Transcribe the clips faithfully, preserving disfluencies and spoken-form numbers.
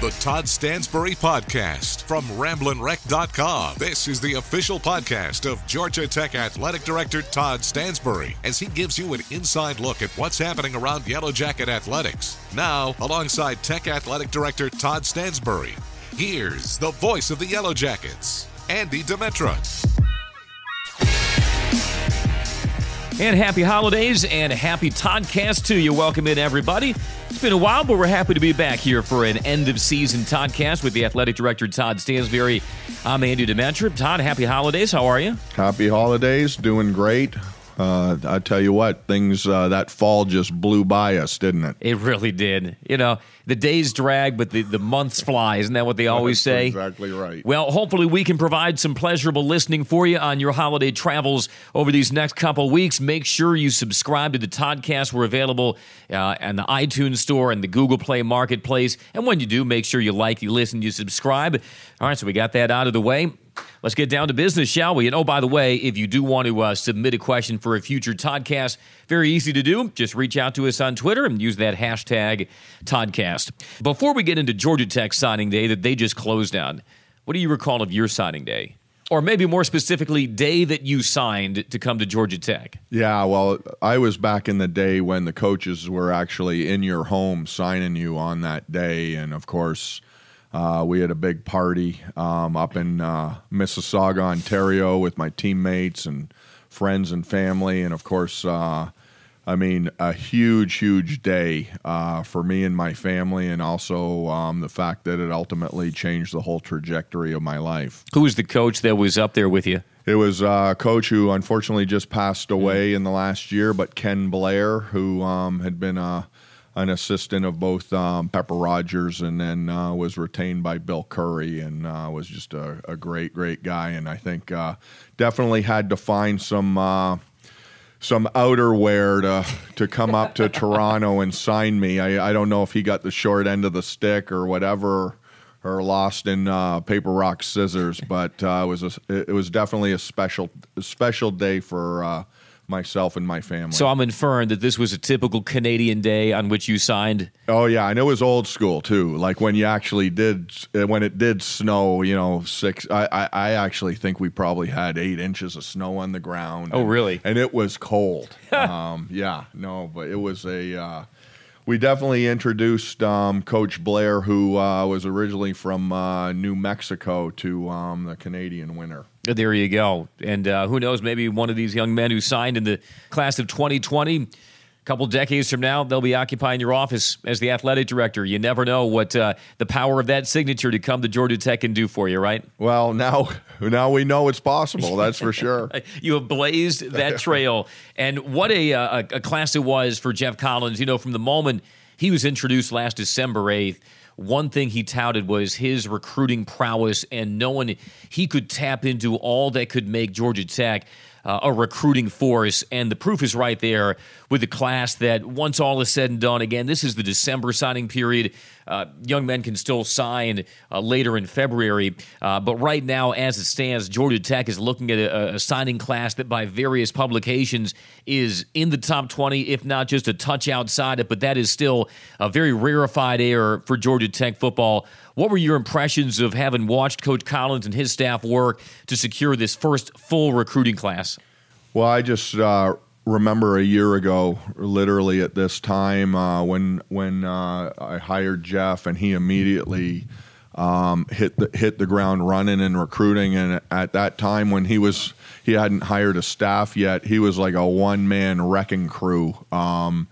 the Todd Stansbury Podcast from ramblin wreck dot com. This is the official podcast of Georgia Tech Athletic Director Todd Stansbury as he gives you an inside look at what's happening around Yellow Jacket athletics. Now, alongside Tech Athletic Director Todd Stansbury, here's the voice of the Yellow Jackets, Andy Demetra. And happy holidays and happy Toddcast to you. Welcome in, everybody. It's been a while, but we're happy to be back here for an end-of-season Toddcast with the athletic director, Todd Stansbury. I'm Andy Demetra. Todd, happy holidays. How are you? Happy holidays. Doing great. Uh, I tell you what, things uh, that fall just blew by us, didn't it? It really did. You know, the days drag, but the, the months fly. Isn't that what they always say? That's exactly right. Well, hopefully we can provide some pleasurable listening for you on your holiday travels over these next couple weeks. Make sure you subscribe to the Toddcast. We're available uh, on the iTunes Store and the Google Play Marketplace. And when you do, make sure you like, you listen, you subscribe. All right, so we got that out of the way. Let's get down to business, shall we? And oh, by the way, if you do want to uh, submit a question for a future Toddcast, very easy to do. Just reach out to us on Twitter and use that hashtag Toddcast. Before we get into Georgia Tech signing day that they just closed on, what do you recall of your signing day? Or maybe more specifically, day that you signed to come to Georgia Tech. Yeah, well, I was back in the day when the coaches were actually in your home signing you on that day. And of course, Uh, we had a big party um, up in uh, Mississauga, Ontario, with my teammates and friends and family. And, of course, uh, I mean, a huge, huge day uh, for me and my family, and also um, the fact that it ultimately changed the whole trajectory of my life. Who was the coach that was up there with you? It was a coach who unfortunately just passed away mm-hmm. in the last year, but Ken Blair, who um, had been a an assistant of both um, Pepper Rogers, and then uh, was retained by Bill Curry, and uh, was just a, a great, great guy. And I think uh, definitely had to find some uh, some outerwear to to come up to Toronto and sign me. I, I don't know if he got the short end of the stick or whatever, or lost in uh, paper, rock, scissors, but uh, it was a, it was definitely a special special day for Uh, myself and my family. So I'm inferring that this was a typical Canadian day on which you signed? Oh, yeah. And it was old school, too. Like when you actually did, when it did snow, you know, six, I, I, I actually think we probably had eight inches of snow on the ground. Oh, and, really? And it was cold. um, yeah, no, but it was a, uh, we definitely introduced um, Coach Blair, who uh, was originally from uh, New Mexico, to um, the Canadian winter. There you go. And uh, who knows, maybe one of these young men who signed in the class of twenty twenty, a couple decades from now, they'll be occupying your office as the athletic director. You never know what uh, the power of that signature to come to Georgia Tech can do for you, right? Well, now now we know it's possible, that's for sure. You have blazed that trail. And what a, a, a class it was for Jeff Collins. You know, from the moment he was introduced last December eighth, one thing he touted was his recruiting prowess and knowing he could tap into all that could make Georgia Tech uh, a recruiting force. And the proof is right there with the class that once all is said and done, again, this is the December signing period. Uh, young men can still sign uh, later in February. Uh, but right now, as it stands, Georgia Tech is looking at a, a signing class that by various publications is in the top twenty, if not just a touch outside it. But that is still a very rarefied air for Georgia Tech football. What were your impressions of having watched Coach Collins and his staff work to secure this first full recruiting class? Well, I just uh, remember a year ago, literally at this time, uh, when when uh, I hired Jeff, and he immediately um, hit the, hit the ground running in recruiting. And at that time, when he was he hadn't hired a staff yet, he was like a one man wrecking crew. Um,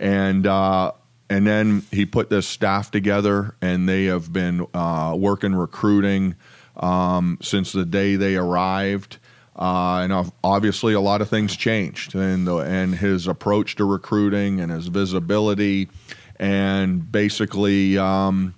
and uh, and then he put this staff together, and they have been uh, working recruiting um, since the day they arrived. Uh, and obviously, a lot of things changed, and the, and his approach to recruiting, and his visibility, and basically um,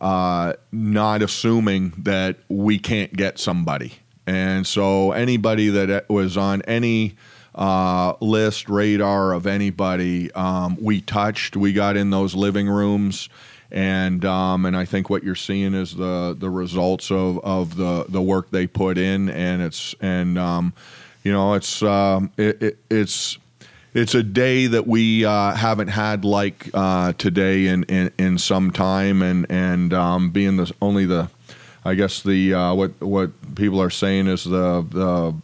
uh, not assuming that we can't get somebody. And so, anybody that was on any uh, list, radar of anybody, um, we touched. We got in those living rooms. And um, and I think what you're seeing is the the results of, of the, the work they put in, and it's and um, you know it's um, it, it, it's It's a day that we uh, haven't had like uh, today in, in, in some time, and and um, being the only the, I guess the uh, what what people are saying is the the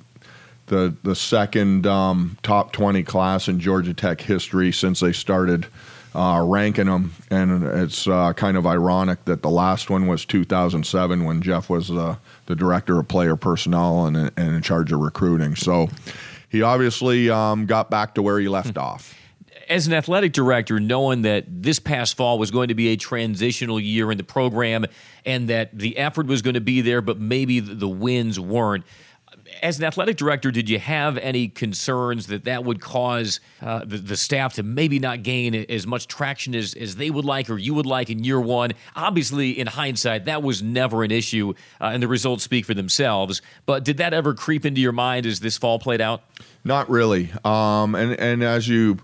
the, the second um, top twenty class in Georgia Tech history since they started uh, ranking them, and it's uh, kind of ironic that the last one was two thousand seven when Jeff was uh, the director of player personnel and and in charge of recruiting. So. He obviously um, got back to where he left off. As an athletic director, knowing that this past fall was going to be a transitional year in the program and that the effort was going to be there, but maybe the wins weren't, as an athletic director, did you have any concerns that that would cause uh, the, the staff to maybe not gain as much traction as, as they would like or you would like in year one? Obviously, in hindsight, that was never an issue, uh, and the results speak for themselves. But did that ever creep into your mind as this fall played out? Not really. Um, and, and as you...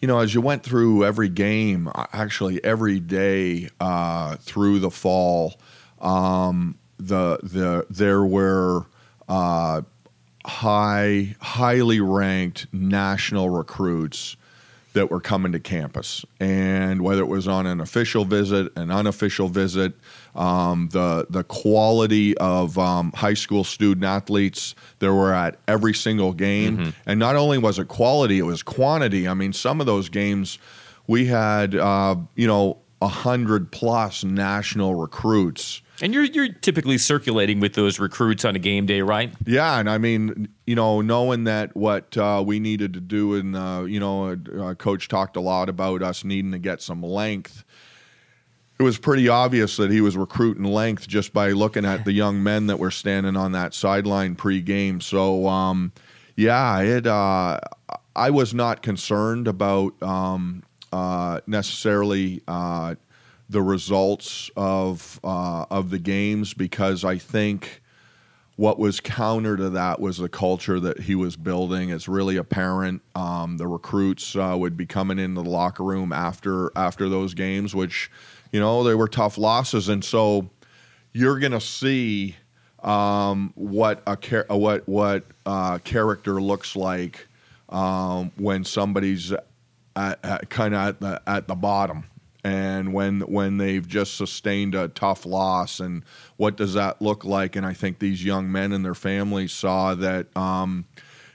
You know, as you went through every game, actually every day uh, through the fall, um, the the there were uh, high highly ranked national recruits that were coming to campus, and whether it was on an official visit, an unofficial visit, um, the the quality of um, high school student athletes there were at every single game, mm-hmm. and not only was it quality, it was quantity. I mean, some of those games we had, uh, you know, a hundred plus national recruits. And you're you're typically circulating with those recruits on a game day, right? Yeah, and I mean, you know, knowing that what uh, we needed to do, and uh, you know, uh, Coach talked a lot about us needing to get some length. It was pretty obvious that he was recruiting length just by looking at the young men that were standing on that sideline pre-game. So, um, yeah, it. Uh, I was not concerned about um, uh, necessarily. Uh, the results of uh, of the games, because I think what was counter to that was the culture that he was building. It's really apparent. Um, the recruits uh, would be coming into the locker room after after those games, which, you know, they were tough losses, and so you're going to see um, what a char- what what uh, character looks like um, when somebody's kind of at the at the bottom. And when when they've just sustained a tough loss, and what does that look like? And I think these young men and their families saw that, um,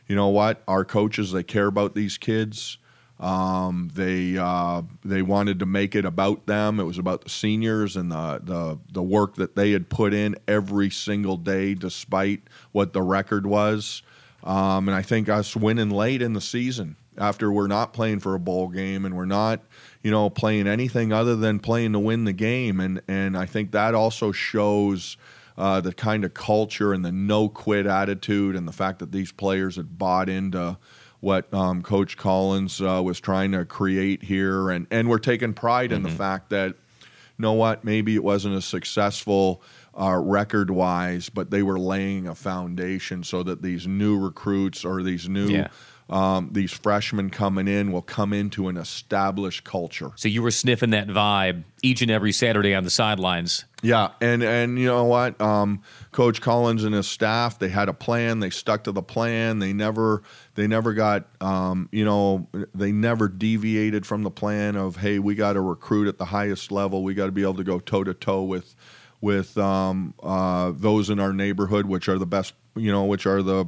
you know what, our coaches, they care about these kids. Um, they uh, they wanted to make it about them. It was about the seniors and the, the the work that they had put in every single day, despite what the record was. Um, and I think us winning late in the season, after we're not playing for a bowl game and we're not, you know, playing anything other than playing to win the game. And and I think that also shows uh, the kind of culture and the no-quit attitude, and the fact that these players had bought into what um, Coach Collins uh, was trying to create here. And, and we're taking pride mm-hmm. in the fact that, you know what, maybe it wasn't as successful uh, record-wise, but they were laying a foundation so that these new recruits or these new yeah. – Um, these freshmen coming in will come into an established culture. So you were sniffing that vibe each and every Saturday on the sidelines. Yeah, and and you know what? Um, Coach Collins and his staff, they had a plan. They stuck to the plan. They never they never got, um, you know, they never deviated from the plan of, hey, we got to recruit at the highest level. We got to be able to go toe-to-toe with with um, uh, those in our neighborhood, which are the best, you know, which are the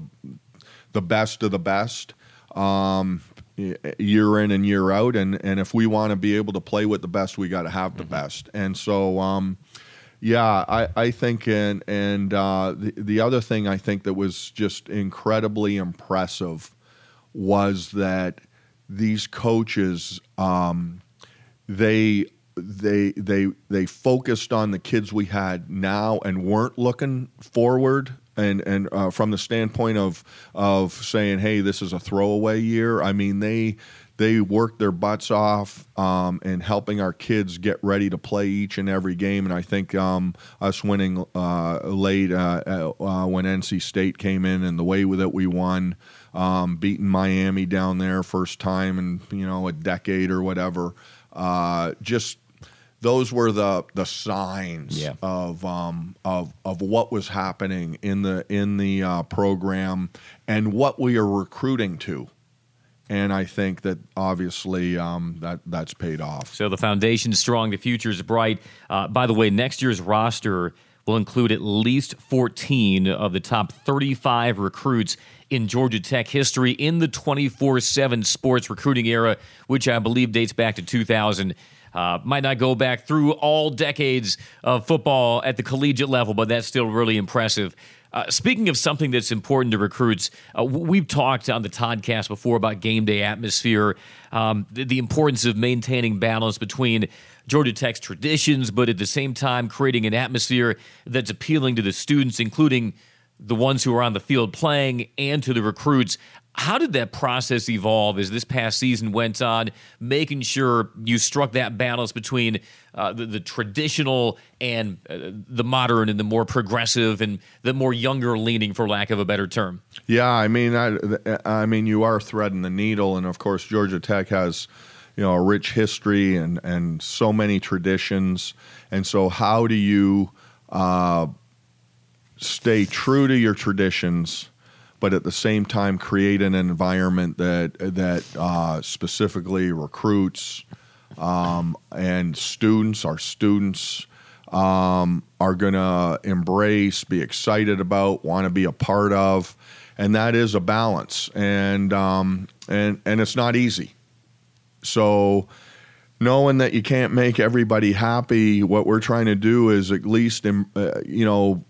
the best of the best. Um, year in and year out, and and if we want to be able to play with the best, we got to have the mm-hmm. best. And so, um, yeah, I I think, and and uh, the the other thing I think that was just incredibly impressive was that these coaches, um, they they they they focused on the kids we had now and weren't looking forward. And and uh, from the standpoint of of saying, hey, this is a throwaway year. I mean, they they worked their butts off um, in helping our kids get ready to play each and every game. And I think um, us winning uh, late uh, uh, when N C State came in, and the way that we won, um, beating Miami down there first time in, you know, a decade or whatever, uh, just. Those were the the signs yeah. of um of of what was happening in the in the uh, program and what we are recruiting to, And I think that obviously um, that that's paid off. So the foundation's strong, the future's bright. Uh, by the way, next year's roster will include at least fourteen of the top thirty-five recruits in Georgia Tech history in the twenty-four seven sports recruiting era, which I believe dates back to two thousand. Uh, might not go back through all decades of football at the collegiate level, but that's still really impressive. Uh, speaking of something that's important to recruits, uh, we've talked on the Toddcast before about game day atmosphere, um, the, the importance of maintaining balance between Georgia Tech's traditions, but at the same time creating an atmosphere that's appealing to the students, including the ones who are on the field playing and to the recruits. How did that process evolve as this past season went on, making sure you struck that balance between uh, the, the traditional and uh, the modern and the more progressive and the more younger leaning, for lack of a better term? Yeah, I mean, I, I mean, you are threading the needle, and of course, Georgia Tech has, you know, a rich history and and so many traditions, and so how do you uh, stay true to your traditions? But at the same time, create an environment that that uh, specifically recruits um, and students, our students um, are going to embrace, be excited about, want to be a part of, and that is a balance, and um, and and it's not easy. So, knowing that you can't make everybody happy, what we're trying to do is at least um, uh, you know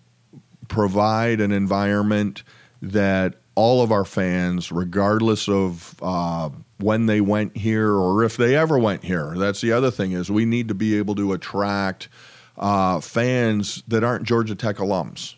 provide an environment that all of our fans, regardless of uh, when they went here or if they ever went here, that's the other thing, is we need to be able to attract uh, fans that aren't Georgia Tech alums.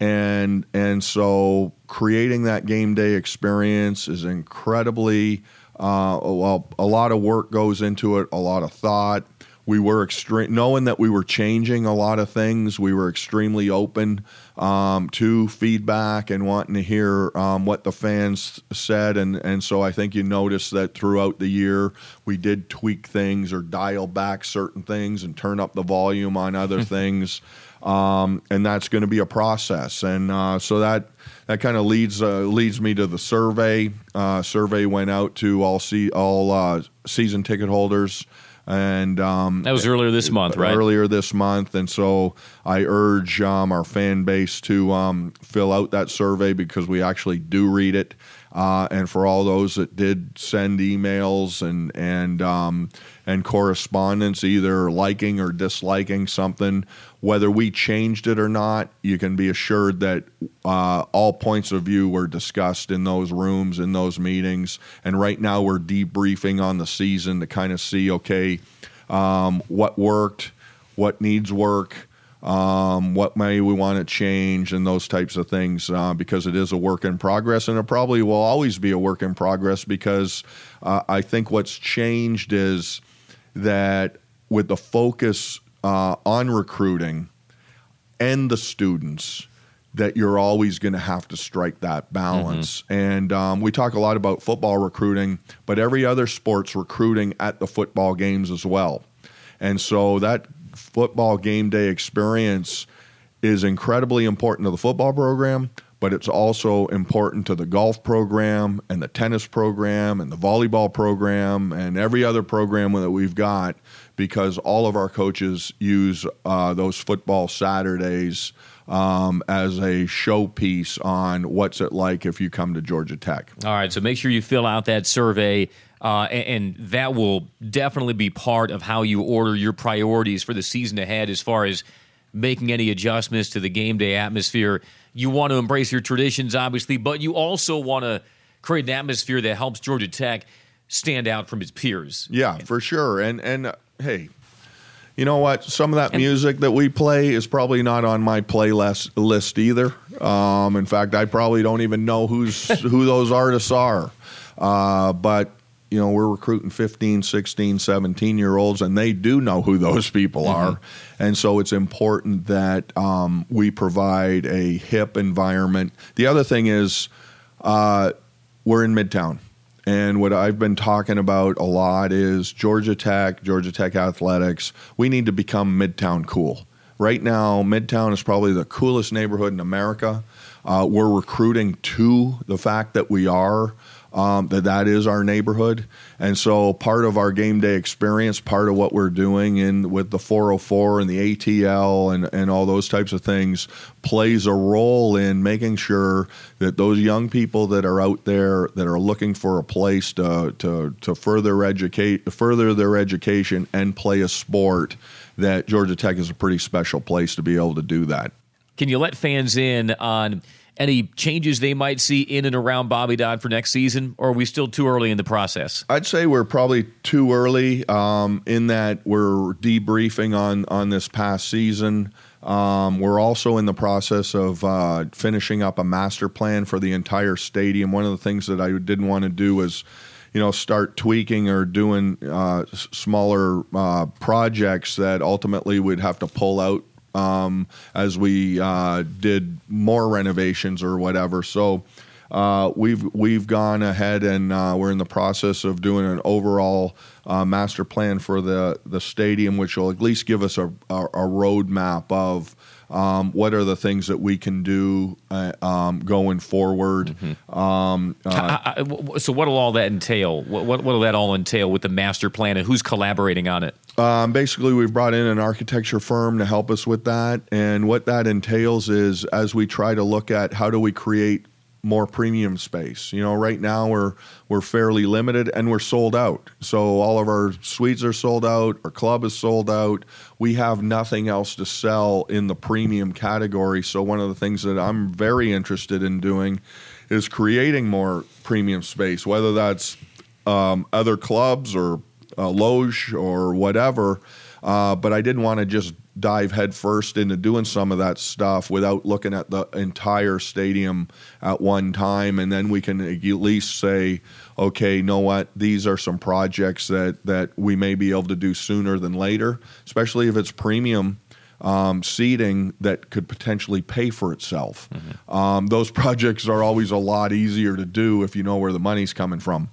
And and so creating that game day experience is incredibly, uh, well, a lot of work goes into it, a lot of thought. We were extre- knowing that we were changing a lot of things. We were extremely open um, to feedback and wanting to hear um, what the fans said. And, and so I think you notice that throughout the year, we did tweak things or dial back certain things and turn up the volume on other things. Um, and that's going to be a process. And uh, so that that kind of leads uh, leads me to the survey. Uh, survey went out to all see all uh, season ticket holders. And um, that was earlier this month, right? Earlier this month. And so I urge um, our fan base to um, fill out that survey, because we actually do read it. Uh, and for all those that did send emails and and um, and correspondence, either liking or disliking something, whether we changed it or not, you can be assured that uh, all points of view were discussed in those rooms, in those meetings. And right now we're debriefing on the season to kind of see, okay, um, what worked, what needs work, Um, what may we want to change, and those types of things, uh, because it is a work in progress, and it probably will always be a work in progress, because uh, I think what's changed is that with the focus uh, on recruiting and the students, that you're always going to have to strike that balance. Mm-hmm. And um, we talk a lot about football recruiting, but every other sport's recruiting at the football games as well. And so that football game day experience is incredibly important to the football program, but it's also important to the golf program and the tennis program and the volleyball program and every other program that we've got, because all of our coaches use uh, those football Saturdays um, as a showpiece on what's it like if you come to Georgia Tech. All right, so make sure you fill out that survey. Uh, and, and that will definitely be part of how you order your priorities for the season ahead, as far as making any adjustments to the game day atmosphere. You want to embrace your traditions, obviously, but you also want to create an atmosphere that helps Georgia Tech stand out from its peers. Yeah, for sure. And, and uh, hey, you know what? Some of that music that we play is probably not on my playlist list either. Um, in fact, I probably don't even know who's who those artists are. Uh, but... You know, we're recruiting fifteen, sixteen, seventeen-year-olds, and they do know who those people are. Mm-hmm. And so it's important that um, we provide a hip environment. The other thing is uh, we're in Midtown. And what I've been talking about a lot is Georgia Tech, Georgia Tech athletics. We need to become Midtown cool. Right now, Midtown is probably the coolest neighborhood in America. Uh, we're recruiting to the fact that we are. um, that that is our neighborhood. And so part of our game day experience, part of what we're doing in with the four oh four and the A T L and, and all those types of things plays a role in making sure that those young people that are out there that are looking for a place to to, to further educate, further their education and play a sport, that Georgia Tech is a pretty special place to be able to do that. Can you let fans in on any changes they might see in and around Bobby Dodd for next season, or are we still too early in the process? I'd say we're probably too early um, in that we're debriefing on, on this past season. Um, we're also in the process of uh, finishing up a master plan for the entire stadium. One of the things that I didn't want to do was, you know, start tweaking or doing uh, smaller uh, projects that ultimately we'd have to pull out Um, as we uh, did more renovations or whatever. So uh, we've we've gone ahead and uh, we're in the process of doing an overall uh, master plan for the, the stadium, which will at least give us a, a, a roadmap of Um, what are the things that we can do uh, um, going forward? Mm-hmm. Um, uh, so what will all that entail? What, what will that all entail with the master plan and who's collaborating on it? Um, basically, we've brought in an architecture firm to help us with that. And what that entails is as we try to look at how do we create more premium space. You know, right now we're we're fairly limited and we're sold out. So all of our suites are sold out, our club is sold out. We have nothing else to sell in the premium category. So one of the things that I'm very interested in doing is creating more premium space, whether that's um, other clubs or a loge or whatever. Uh, but I didn't want to just dive headfirst into doing some of that stuff without looking at the entire stadium at one time. And then we can at least say, okay, you know what, these are some projects that, that we may be able to do sooner than later, especially if it's premium um, seating that could potentially pay for itself. Mm-hmm. Um, those projects are always a lot easier to do if you know where the money's coming from,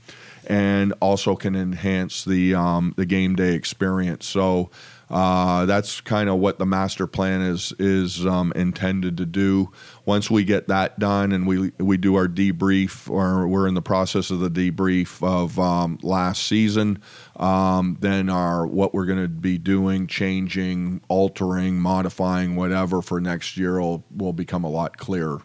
and also can enhance the um, the game day experience. So uh, that's kind of what the master plan is is um, intended to do. Once we get that done and we we do our debrief, or we're in the process of the debrief of um, last season, um, then our what we're going to be doing, changing, altering, modifying, whatever for next year will, will become a lot clearer.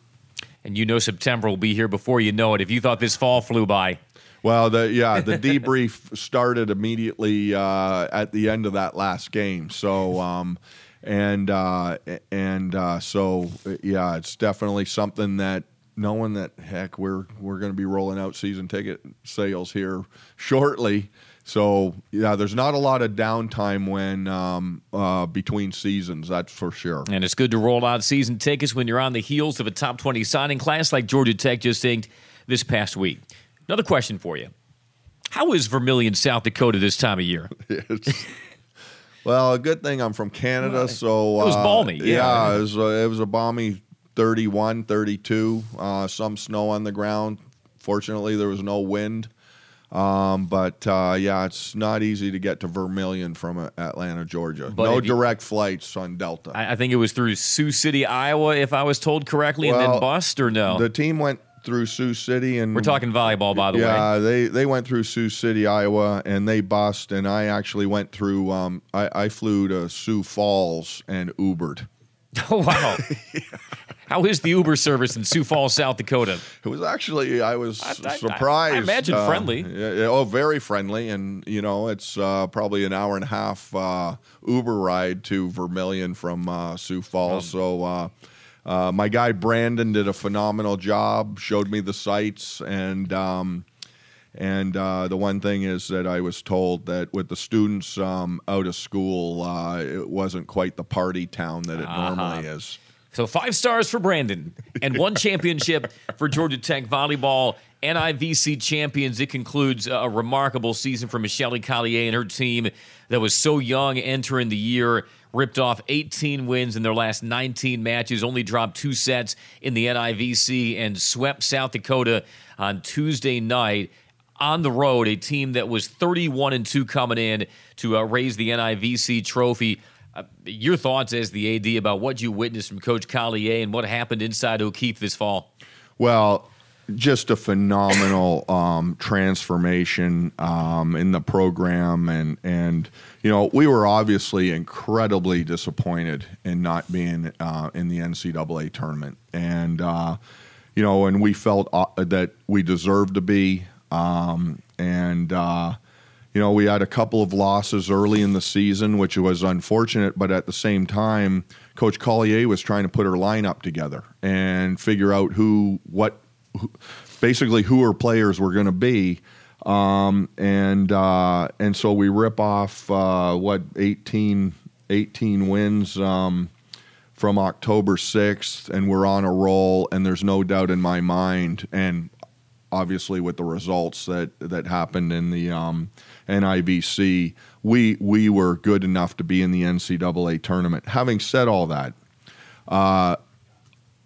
And you know September will be here before you know it. If you thought this fall flew by. Well, the, yeah, the debrief started immediately uh, at the end of that last game. So, um, and uh, and uh, so, yeah, it's definitely something that knowing that heck we're we're going to be rolling out season ticket sales here shortly. So, yeah, there's not a lot of downtime when um, uh, between seasons, that's for sure. And it's good to roll out season tickets when you're on the heels of a top twenty signing class like Georgia Tech just inked this past week. Another question for you. How is Vermilion, South Dakota this time of year? Well, a good thing I'm from Canada, so... Uh, it was balmy. Yeah, yeah it, was a, it was a balmy thirty-one, thirty-two, uh, some snow on the ground. Fortunately, there was no wind. Um, but, uh, yeah, it's not easy to get to Vermilion from uh, Atlanta, Georgia. But no direct you, flights on Delta. I, I think it was through Sioux City, Iowa, if I was told correctly, well, and then bust, or no? The team went... through Sioux City, and we're talking volleyball, by the yeah, way. Yeah, they they went through Sioux City, Iowa, and they bust. And I actually went through. Um, I, I flew to Sioux Falls and Ubered. Oh wow! Yeah. How is the Uber service in Sioux Falls, South Dakota? It was actually I was I, I, surprised. I, I imagine uh, friendly. Yeah, oh, very friendly, and you know it's uh, probably an hour and a half uh, Uber ride to Vermilion from uh, Sioux Falls. Um, so. Uh, Uh, my guy Brandon did a phenomenal job, showed me the sights, and um, and uh, the one thing is that I was told that with the students um, out of school, uh, it wasn't quite the party town that it uh-huh. normally is. So five stars for Brandon and one championship for Georgia Tech volleyball, N I V C champions. It concludes a remarkable season for Michelle Collier and her team that was so young entering the year. Ripped off eighteen wins in their last nineteen matches, only dropped two sets in the N I V C, and swept South Dakota on Tuesday night on the road, a team that was thirty-one and two coming in to uh, raise the N I V C trophy. Uh, your thoughts as the A D about what you witnessed from Coach Collier and what happened inside O'Keefe this fall? Well, just a phenomenal um, transformation um, in the program. And, and, you know, we were obviously incredibly disappointed in not being uh, in the N C double A tournament. And, uh, you know, and we felt uh, that we deserved to be. Um, and, uh, you know, we had a couple of losses early in the season, which was unfortunate. But at the same time, Coach Collier was trying to put her lineup together and figure out who, what, basically who our players were going to be, um, and uh, and so we rip off uh, what eighteen, eighteen wins um, from October sixth, and we're on a roll. And there's no doubt in my mind, and obviously with the results that that happened in the um, N I B C, we we were good enough to be in the N C double A tournament. Having said all that, Uh,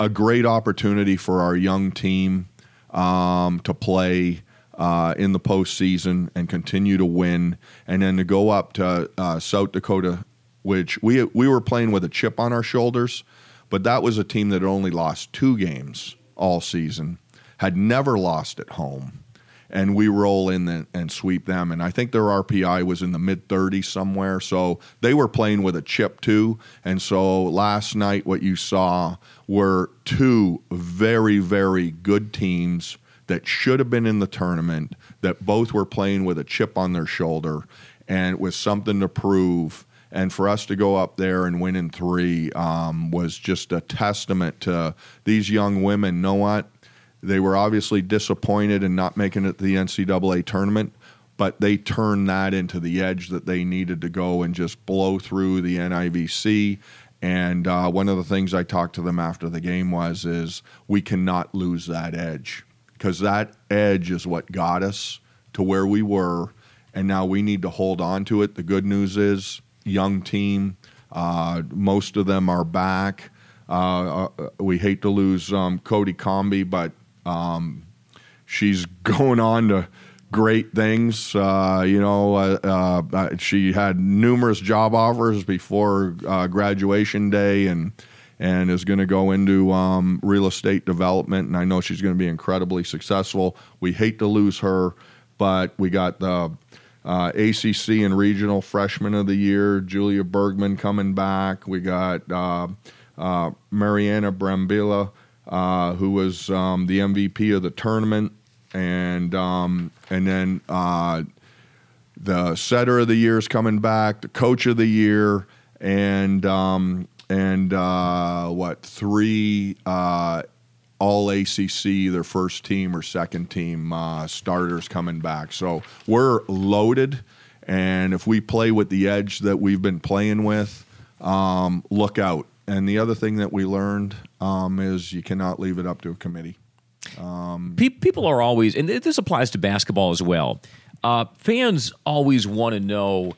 a great opportunity for our young team um, to play uh, in the postseason and continue to win, and then to go up to uh, South Dakota, which we we were playing with a chip on our shoulders, but that was a team that had only lost two games all season, had never lost at home, and we roll in the, and sweep them. And I think their R P I was in the mid thirties somewhere, so they were playing with a chip too. And so last night what you saw were two very, very good teams that should have been in the tournament, that both were playing with a chip on their shoulder, and it was something to prove. And for us to go up there and win in three um, was just a testament to these young women. Know what? They were obviously disappointed in not making it to the N C double A tournament, but they turned that into the edge that they needed to go and just blow through the N I B C. And uh, one of the things I talked to them after the game was, is we cannot lose that edge, because that edge is what got us to where we were, and now we need to hold on to it. The good news is, young team, uh, most of them are back. Uh, we hate to lose um, Cody Combi, but Um, she's going on to great things. Uh, you know, uh, uh, she had numerous job offers before uh, graduation day, and and is going to go into um, real estate development. And I know she's going to be incredibly successful. We hate to lose her, but we got the uh, A C C and Regional Freshman of the Year, Julia Bergman, coming back. We got uh, uh, Mariana Brambilla, Uh, who was um, the M V P of the tournament, and um, and then uh, the setter of the year is coming back, the coach of the year, and um, and uh, what three uh, all A C C, either first team or second team uh, starters coming back. So we're loaded, and if we play with the edge that we've been playing with, um, look out. And the other thing that we learned um, is you cannot leave it up to a committee. Um, Pe- people are always, and this applies to basketball as well, uh, fans always want to know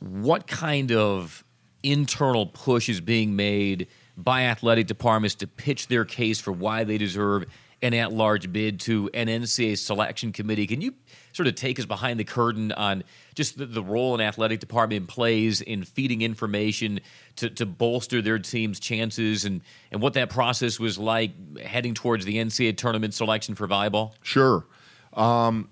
what kind of internal push is being made by athletic departments to pitch their case for why they deserve an at-large bid to an N C double A selection committee. Can you sort of take us behind the curtain on just the, the role an athletic department plays in feeding information to, to bolster their team's chances, and, and what that process was like heading towards the N C double A tournament selection for volleyball? Sure. Um,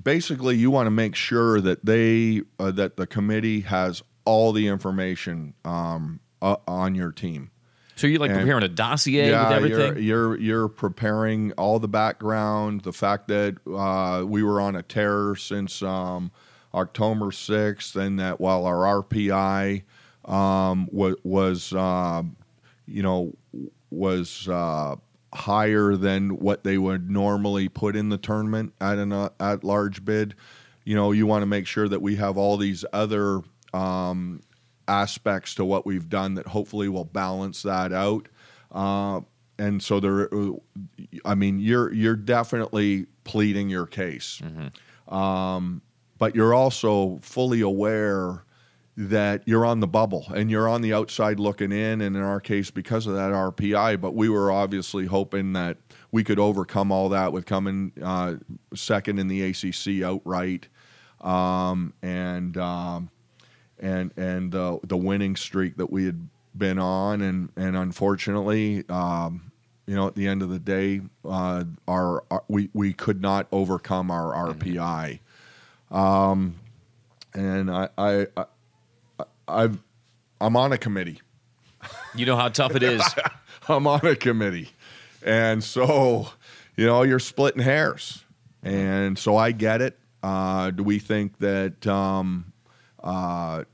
basically, you want to make sure that they uh, that the committee has all the information um, uh, on your team. So you're like and, preparing a dossier yeah, with everything? You're, you're you're preparing all the background, the fact that uh, we were on a tear since um, October sixth, and that while our R P I um, was, was uh, you know, was uh, higher than what they would normally put in the tournament at an uh, at-large bid, you know, you want to make sure that we have all these other Um, aspects to what we've done that hopefully will balance that out. Uh, and so there, I mean, you're, you're definitely pleading your case. Mm-hmm. Um, but you're also fully aware that you're on the bubble and you're on the outside looking in. And in our case, because of that R P I, but we were obviously hoping that we could overcome all that with coming uh, second in the A C C outright. Um, and, um, and and uh, the winning streak that we had been on, and and unfortunately um, you know, at the end of the day, uh, our, our we we could not overcome our R P I, um, and I, I, I I've I'm on a committee. You know how tough it is. I'm on a committee, and so you know you're splitting hairs, and so I get it. Uh, do we think that um, uh,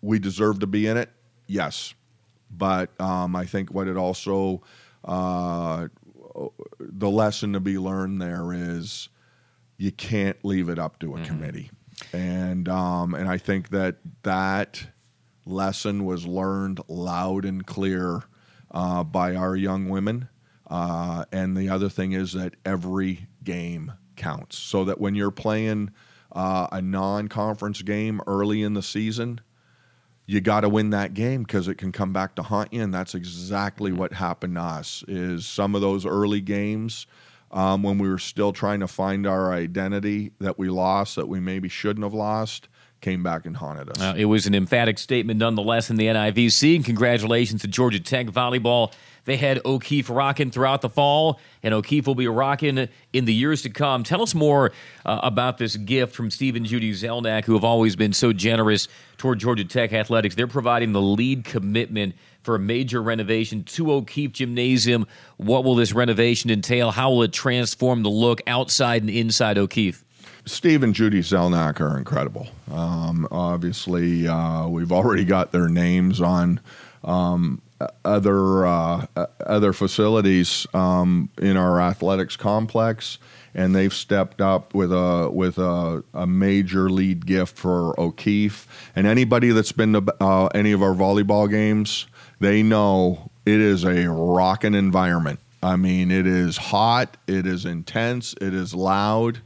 we deserve to be in it? Yes, but um, I think what it also uh, the lesson to be learned there is you can't leave it up to a mm-hmm. committee, and um, and I think that that lesson was learned loud and clear uh, by our young women. Uh, and the other thing is that every game counts, so that when you're playing uh, a non-conference game early in the season, you got to win that game because it can come back to haunt you. And that's exactly what happened to us. Is some of those early games um, when we were still trying to find our identity that we lost, that we maybe shouldn't have lost, came back and haunted us. Uh, it was an emphatic statement nonetheless in the N I V C. And congratulations to Georgia Tech volleyball. They had O'Keefe rocking throughout the fall, and O'Keefe will be rocking in the years to come. Tell us more uh, about this gift from Steve and Judy Zelnak, who have always been so generous toward Georgia Tech athletics. They're providing the lead commitment for a major renovation to O'Keefe Gymnasium. What will this renovation entail? How will it transform the look outside and inside O'Keefe? Steve and Judy Zelnak are incredible. Um, obviously, uh, we've already got their names on um, other uh, other facilities um, in our athletics complex, and they've stepped up with a with a, a major lead gift for O'Keefe. And anybody that's been to uh, any of our volleyball games, they know it is a rocking environment. I mean, it is hot, it is intense, it is loud.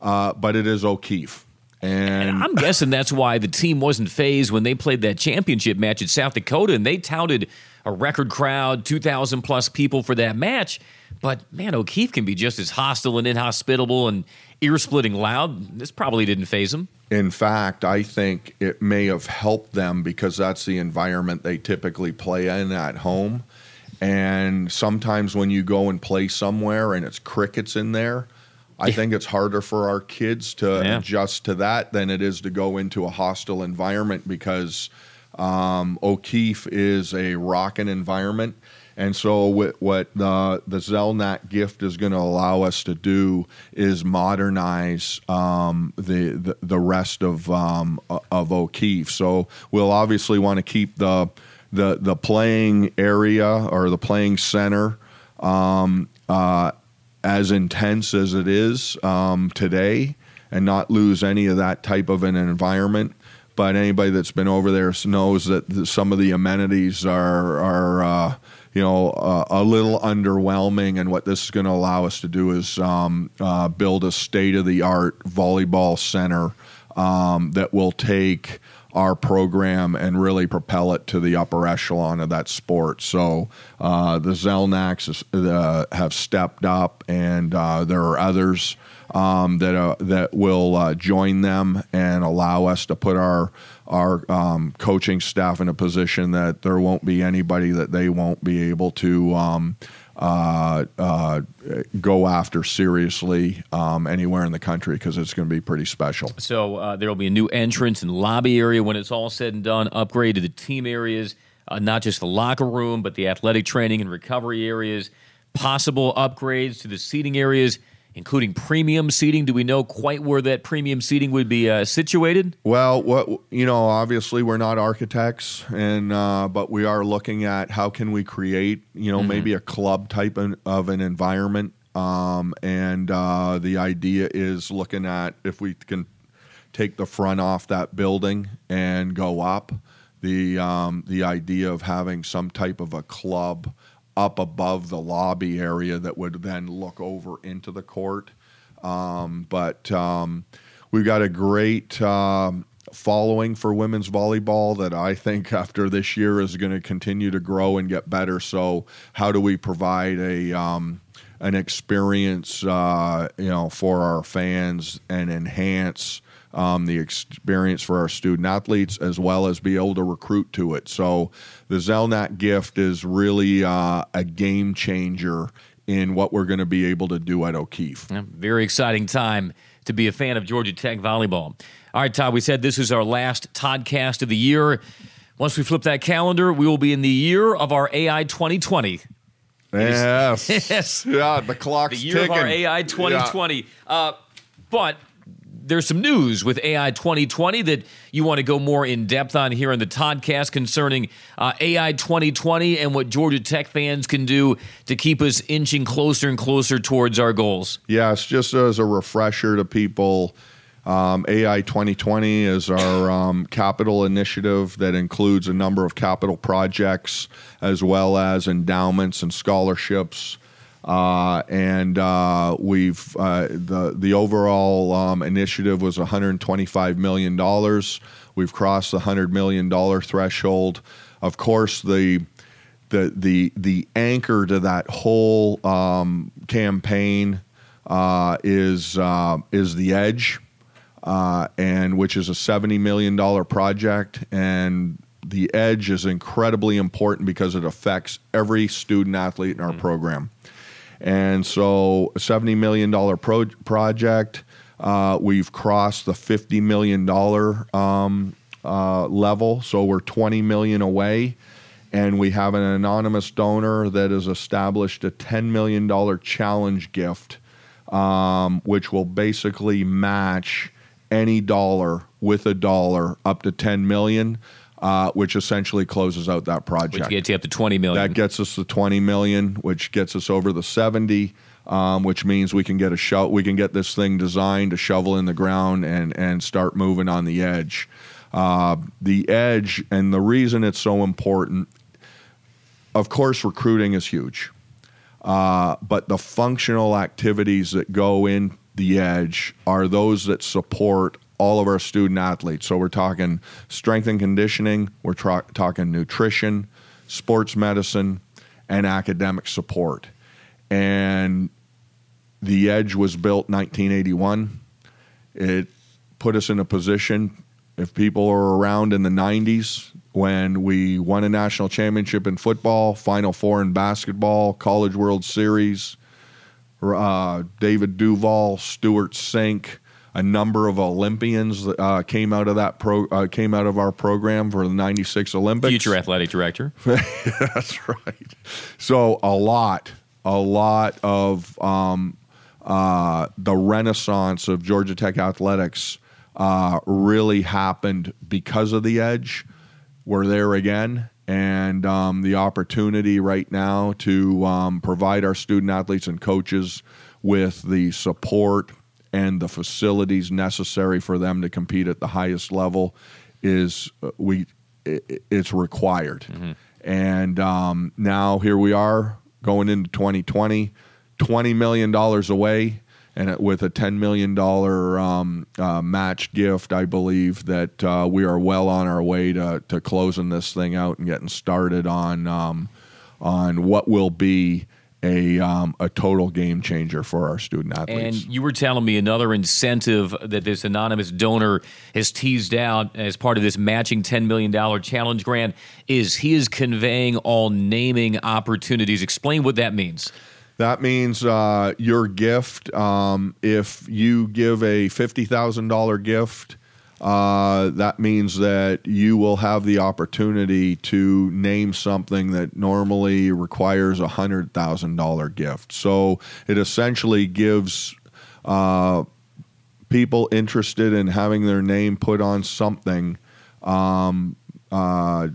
Uh, but it is O'Keefe. And, and I'm guessing that's why the team wasn't phased when they played that championship match at South Dakota, and they touted a record crowd, two thousand plus people for that match. But, man, O'Keefe can be just as hostile and inhospitable and ear-splitting loud. This probably didn't phase them. In fact, I think it may have helped them because that's the environment they typically play in at home. And sometimes when you go and play somewhere and it's crickets in there, I think it's harder for our kids to yeah. adjust to that than it is to go into a hostile environment because um, O'Keefe is a rockin' environment. And so what, what the, the Zelnak gift is going to allow us to do is modernize um, the, the the rest of um, of O'Keefe. So we'll obviously want to keep the, the, the playing area or the playing center um, uh as intense as it is um, today and not lose any of that type of an environment. But anybody that's been over there knows that the, some of the amenities are, are uh, you know, uh, a little underwhelming. And what this is going to allow us to do is um, uh, build a state-of-the-art volleyball center um, that will take our program and really propel it to the upper echelon of that sport. So uh, the Zelnaks uh, have stepped up, and uh, there are others um, that uh, that will uh, join them and allow us to put our our um, coaching staff in a position that there won't be anybody that they won't be able to um, uh, uh, go after seriously um, anywhere in the country, because it's going to be pretty special. So uh, there will be a new entrance and lobby area when it's all said and done, upgrade to the team areas, uh, not just the locker room, but the athletic training and recovery areas, possible upgrades to the seating areas, including premium seating. Do we know quite where that premium seating would be uh, situated? Well, what you know, obviously we're not architects, and uh, but we are looking at how can we create, you know, mm-hmm. maybe a club type of an environment. Um, and uh, the idea is looking at if we can take the front off that building and go up. The um, the idea of having some type of a club up above the lobby area that would then look over into the court. Um, but um, we've got a great um, following for women's volleyball that I think after this year is going to continue to grow and get better. So how do we provide a um, an experience, uh, you know, for our fans and enhance um, the experience for our student athletes, as well as be able to recruit to it. So the Zelnak gift is really uh, a game changer in what we're going to be able to do at O'Keefe. Yeah, very exciting time to be a fan of Georgia Tech volleyball. All right, Todd, we said this is our last Toddcast of the year. Once we flip that calendar, we will be in the year of our A I twenty twenty. Yes. Yes. Yeah, the clock's ticking. The year ticking. Of our A I twenty twenty. Yeah. Uh, but there's some news with A I twenty twenty that you want to go more in depth on here in the Toddcast concerning uh, A I twenty twenty and what Georgia Tech fans can do to keep us inching closer and closer towards our goals. Yes, just as a refresher to people, um, A I twenty twenty is our um, capital initiative that includes a number of capital projects as well as endowments and scholarships. Uh, and uh, we've uh, the the overall um, initiative was one hundred twenty-five million dollars. We've crossed the one hundred million dollars threshold. Of course, the the the the anchor to that whole um, campaign uh, is uh, is the Edge, uh, and which is a seventy million dollars project. And the Edge is incredibly important because it affects every student athlete in our mm-hmm. program. And so a seventy million dollars pro- project, uh, we've crossed the fifty million dollars um, uh, level, so we're twenty million dollars away. And we have an anonymous donor that has established a ten million dollars challenge gift, um, which will basically match any dollar with a dollar up to ten million dollars. Uh, which essentially closes out that project. Which gets you up to twenty million dollars. That gets us to twenty million dollars, which gets us over the seventy, um, which means we can get a sho- we can get this thing designed, a shovel in the ground, and and start moving on the edge. Uh, the edge, and the reason it's so important, of course, recruiting is huge, uh, but the functional activities that go in the edge are those that support all of our student athletes. So we're talking strength and conditioning, we're tra- talking nutrition, sports medicine, and academic support. And the Edge was built nineteen eighty-one. It put us in a position, if people are around in the nineties, when we won a national championship in football, Final Four in basketball, College World Series, uh, David Duvall, Stuart Sink, a number of Olympians uh, came out of that pro, uh, came out of our program for the ninety-six Olympics. Future athletic director. That's right. So a lot, a lot of um, uh, the renaissance of Georgia Tech athletics uh, really happened because of the Edge. We're there again, and um, the opportunity right now to um, provide our student athletes and coaches with the support and the facilities necessary for them to compete at the highest level is uh, we it, it's required. Mm-hmm. And um, now here we are going into twenty twenty, twenty million dollars away, and it, with a ten million dollars um, uh, match gift, I believe that uh, we are well on our way to to closing this thing out and getting started on um, on what will be a um, a total game changer for our student athletes. And you were telling me another incentive that this anonymous donor has teased out as part of this matching ten million dollars challenge grant is he is conveying all naming opportunities. Explain what that means. That means uh, your gift, um, if you give a fifty thousand dollars gift, Uh, that means that you will have the opportunity to name something that normally requires a one hundred thousand dollars gift. So it essentially gives uh, people interested in having their name put on something um, uh,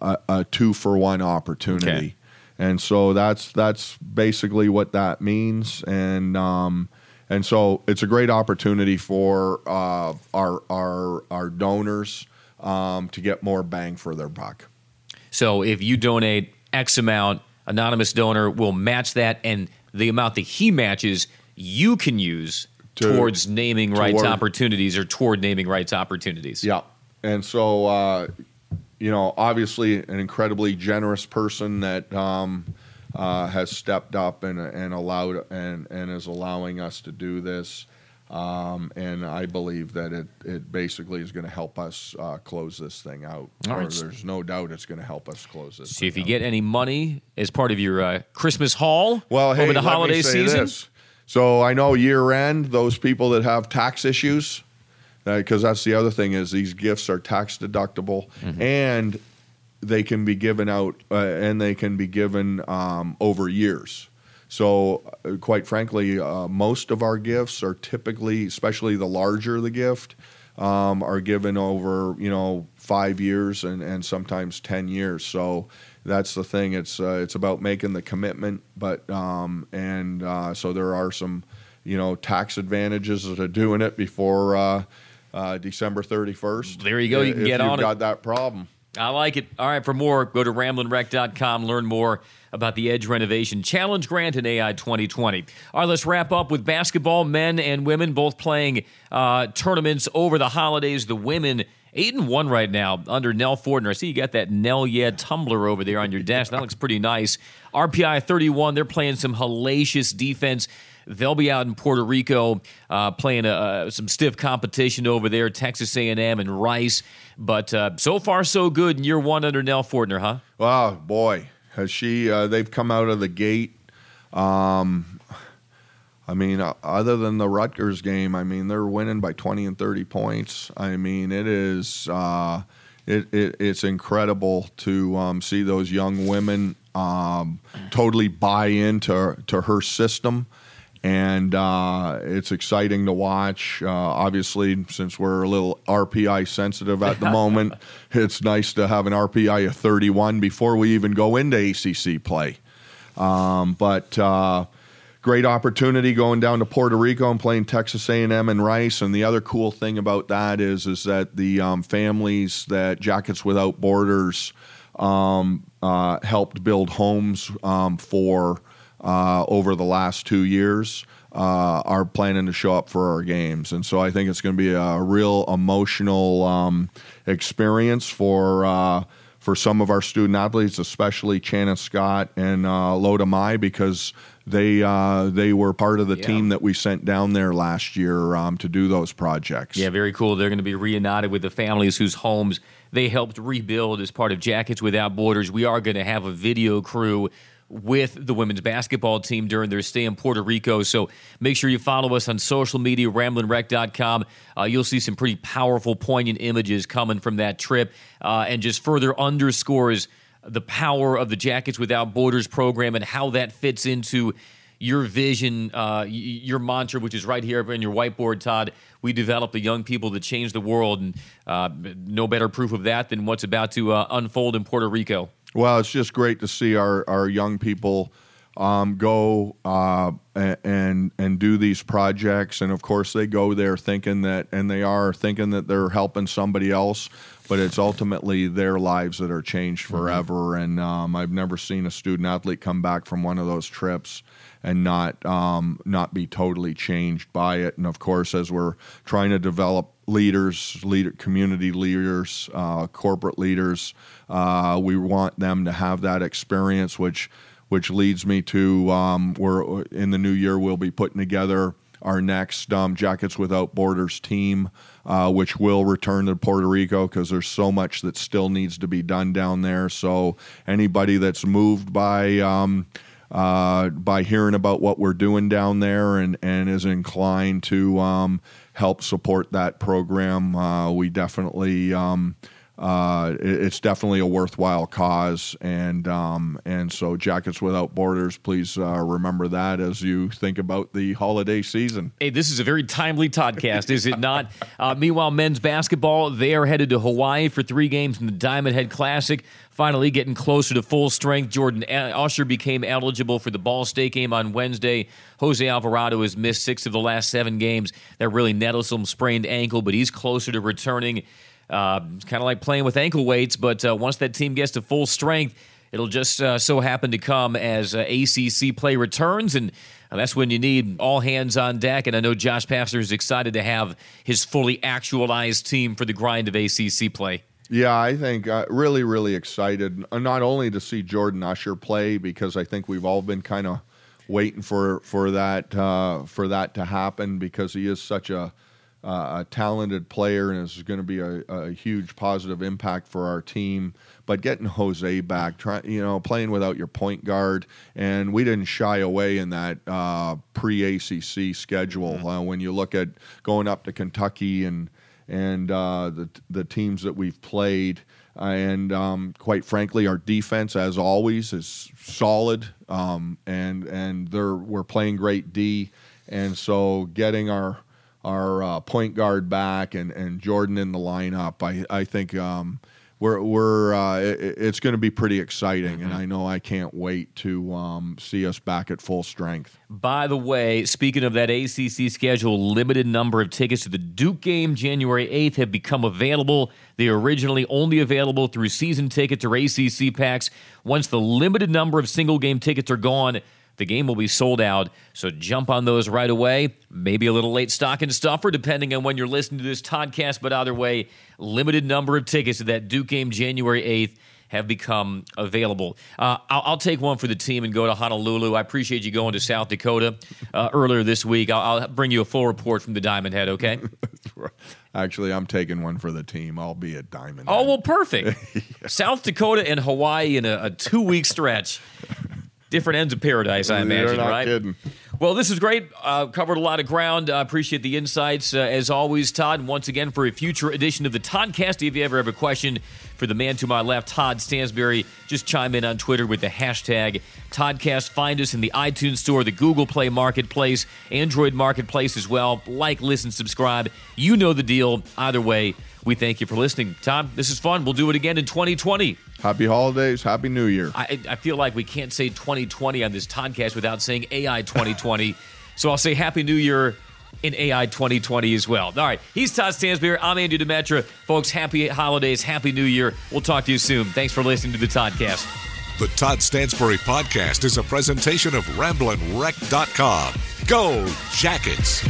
a, a two-for-one opportunity. Okay. And so that's that's basically what that means. And um And so it's a great opportunity for uh, our our our donors um, to get more bang for their buck. So if you donate X amount, anonymous donor will match that, and the amount that he matches, you can use to, towards naming toward, rights opportunities or toward naming rights opportunities. Yeah, and so uh, you know, obviously, an incredibly generous person that. Um, Uh, has stepped up and and allowed and, and is allowing us to do this. Um, and I believe that it, it basically is going to help us uh, close this thing out. All right. There's no doubt it's going to help us close this. So, if you out. get any money as part of your uh, Christmas haul well, hey, over the let holiday me say season, this. So I know year end, those people that have tax issues, because uh, that's the other thing is these gifts are tax deductible, mm-hmm. and they can be given out uh, and they can be given um, over years. So, uh, quite frankly, uh, most of our gifts are typically, especially the larger the gift, um, are given over, you know, five years and, and sometimes ten years. So that's the thing. It's uh, it's about making the commitment. But um, and uh, so there are some, you know, tax advantages to doing it before uh, uh, December thirty-first. There you go. You can get on it. If you've got that problem. I like it. All right, for more, go to ramblin wreck dot com. Learn more about the Edge Renovation Challenge Grant and A I twenty twenty. All right, let's wrap up with basketball. Men and women both playing uh, tournaments over the holidays. The women eight and one right now under Nell Fortner. I see you got that Nell Yeah tumbler over there on your desk. That looks pretty nice. R P I thirty-one, they're playing some hellacious defense. They'll be out in Puerto Rico uh, playing uh, some stiff competition over there, Texas A and M and Rice. But uh, so far, so good in year one under Nell Fortner, huh? Wow, boy. Has she? Uh, they've come out of the gate. Um, I mean, uh, other than the Rutgers game, I mean, they're winning by twenty and thirty points. I mean, it is uh, it, it it's incredible to um, see those young women um, totally buy into to her system. And uh, it's exciting to watch. Uh, obviously, since we're a little R P I sensitive at the moment, it's nice to have an R P I of thirty-one before we even go into A C C play. Um, but uh, great opportunity going down to Puerto Rico and playing Texas A and M and Rice. And the other cool thing about that is, is that the um, families that Jackets Without Borders um, uh, helped build homes um, for Uh, over the last two years uh, are planning to show up for our games. And so I think it's going to be a real emotional um, experience for uh, for some of our student athletes, especially Channa Scott and uh, Loda Mai, because they uh, they were part of the yeah. team that we sent down there last year um, to do those projects. Yeah, very cool. They're going to be reunited with the families whose homes they helped rebuild as part of Jackets Without Borders. We are going to have a video crew with the women's basketball team during their stay in Puerto Rico. So make sure you follow us on social media, ramblin wreck dot com. Uh, you'll see some pretty powerful, poignant images coming from that trip uh, and just further underscores the power of the Jackets Without Borders program and how that fits into your vision, uh, your mantra, which is right here in your whiteboard, Todd. We develop the young people to change the world, and uh, no better proof of that than what's about to uh, unfold in Puerto Rico. Well, it's just great to see our, our young people um, go uh, and and do these projects. And, of course, they go there thinking that, and they are thinking that they're helping somebody else, but it's ultimately their lives that are changed forever. Mm-hmm. And um, I've never seen a student-athlete come back from one of those trips and not um, not be totally changed by it. And, of course, as we're trying to develop leaders, leader, community leaders, uh, corporate leaders, uh, we want them to have that experience, which which leads me to um, we're in the new year, we'll be putting together our next um, Jackets Without Borders team, uh, which will return to Puerto Rico because there's so much that still needs to be done down there. So anybody that's moved by um, uh, by hearing about what we're doing down there and, and is inclined to um, help support that program, uh, we definitely um, uh, it's definitely a worthwhile cause, and um, and so Jackets Without Borders, please uh, remember that as you think about the holiday season. Hey, this is a very timely Toddcast, is it not? Uh, meanwhile, men's basketball, they are headed to Hawaii for three games in the Diamond Head Classic. Finally getting closer to full strength. Jordan Usher became eligible for the Ball State game on Wednesday. Jose Alvarado has missed six of the last seven games. That really nettlesome sprained ankle, but he's closer to returning. Uh, it's kind of like playing with ankle weights, but uh, once that team gets to full strength, it'll just uh, so happen to come as uh, A C C play returns, and uh, that's when you need all hands on deck. And I know Josh Pastner is excited to have his fully actualized team for the grind of A C C play. Yeah, I think uh, really, really excited, not only to see Jordan Usher play, because I think we've all been kind of waiting for for that uh, for that to happen, because he is such a uh, a talented player, and is going to be a, a huge positive impact for our team. But getting Jose back, try, you know, playing without your point guard, and we didn't shy away in that uh, pre-A C C schedule. Mm-hmm. Uh, when you look at going up to Kentucky and and uh, the the teams that we've played. And um, quite frankly, our defense, as always, is solid, um, and and they're we're playing great D. And so getting our our uh, point guard back and, and Jordan in the lineup, I I think um, we're we're uh, it, it's going to be pretty exciting. Mm-hmm. And I know I can't wait to um, see us back at full strength. By the way, speaking of that A C C schedule, limited number of tickets to the Duke game January eighth have become available. They were originally only available through season tickets or A C C packs. Once the limited number of single-game tickets are gone, the game will be sold out. So jump on those right away. Maybe a little late stock and stuffer, depending on when you're listening to this Toddcast. But either way, limited number of tickets to that Duke game January eighth have become available. Uh, I'll, I'll take one for the team and go to Honolulu. I appreciate you going to South Dakota uh, earlier this week. I'll, I'll bring you a full report from the Diamond Head, okay? Actually, I'm taking one for the team. I'll be at Diamond Head. Oh, well, perfect. Yeah. South Dakota and Hawaii in a, a two-week stretch. Different ends of paradise, I imagine, right? You're not kidding. Well, this is great. Uh, covered a lot of ground. I uh, appreciate the insights. Uh, as always, Todd, once again, for a future edition of the Toddcast, if you ever have a question for the man to my left, Todd Stansbury, just chime in on Twitter with the hashtag Toddcast. Find us in the iTunes Store, the Google Play Marketplace, Android Marketplace as well. Like, listen, subscribe. You know the deal. Either way, we thank you for listening. Todd, this is fun. We'll do it again in twenty twenty. Happy holidays. Happy New Year. I, I feel like we can't say twenty twenty on this Toddcast without saying A I twenty twenty. So I'll say Happy New Year in A I twenty twenty as well. All right. He's Todd Stansbury. I'm Andy Demetra. Folks, happy holidays. Happy New Year. We'll talk to you soon. Thanks for listening to the Toddcast. The Todd Stansbury Podcast is a presentation of ramblin wreck dot com. Go Jackets!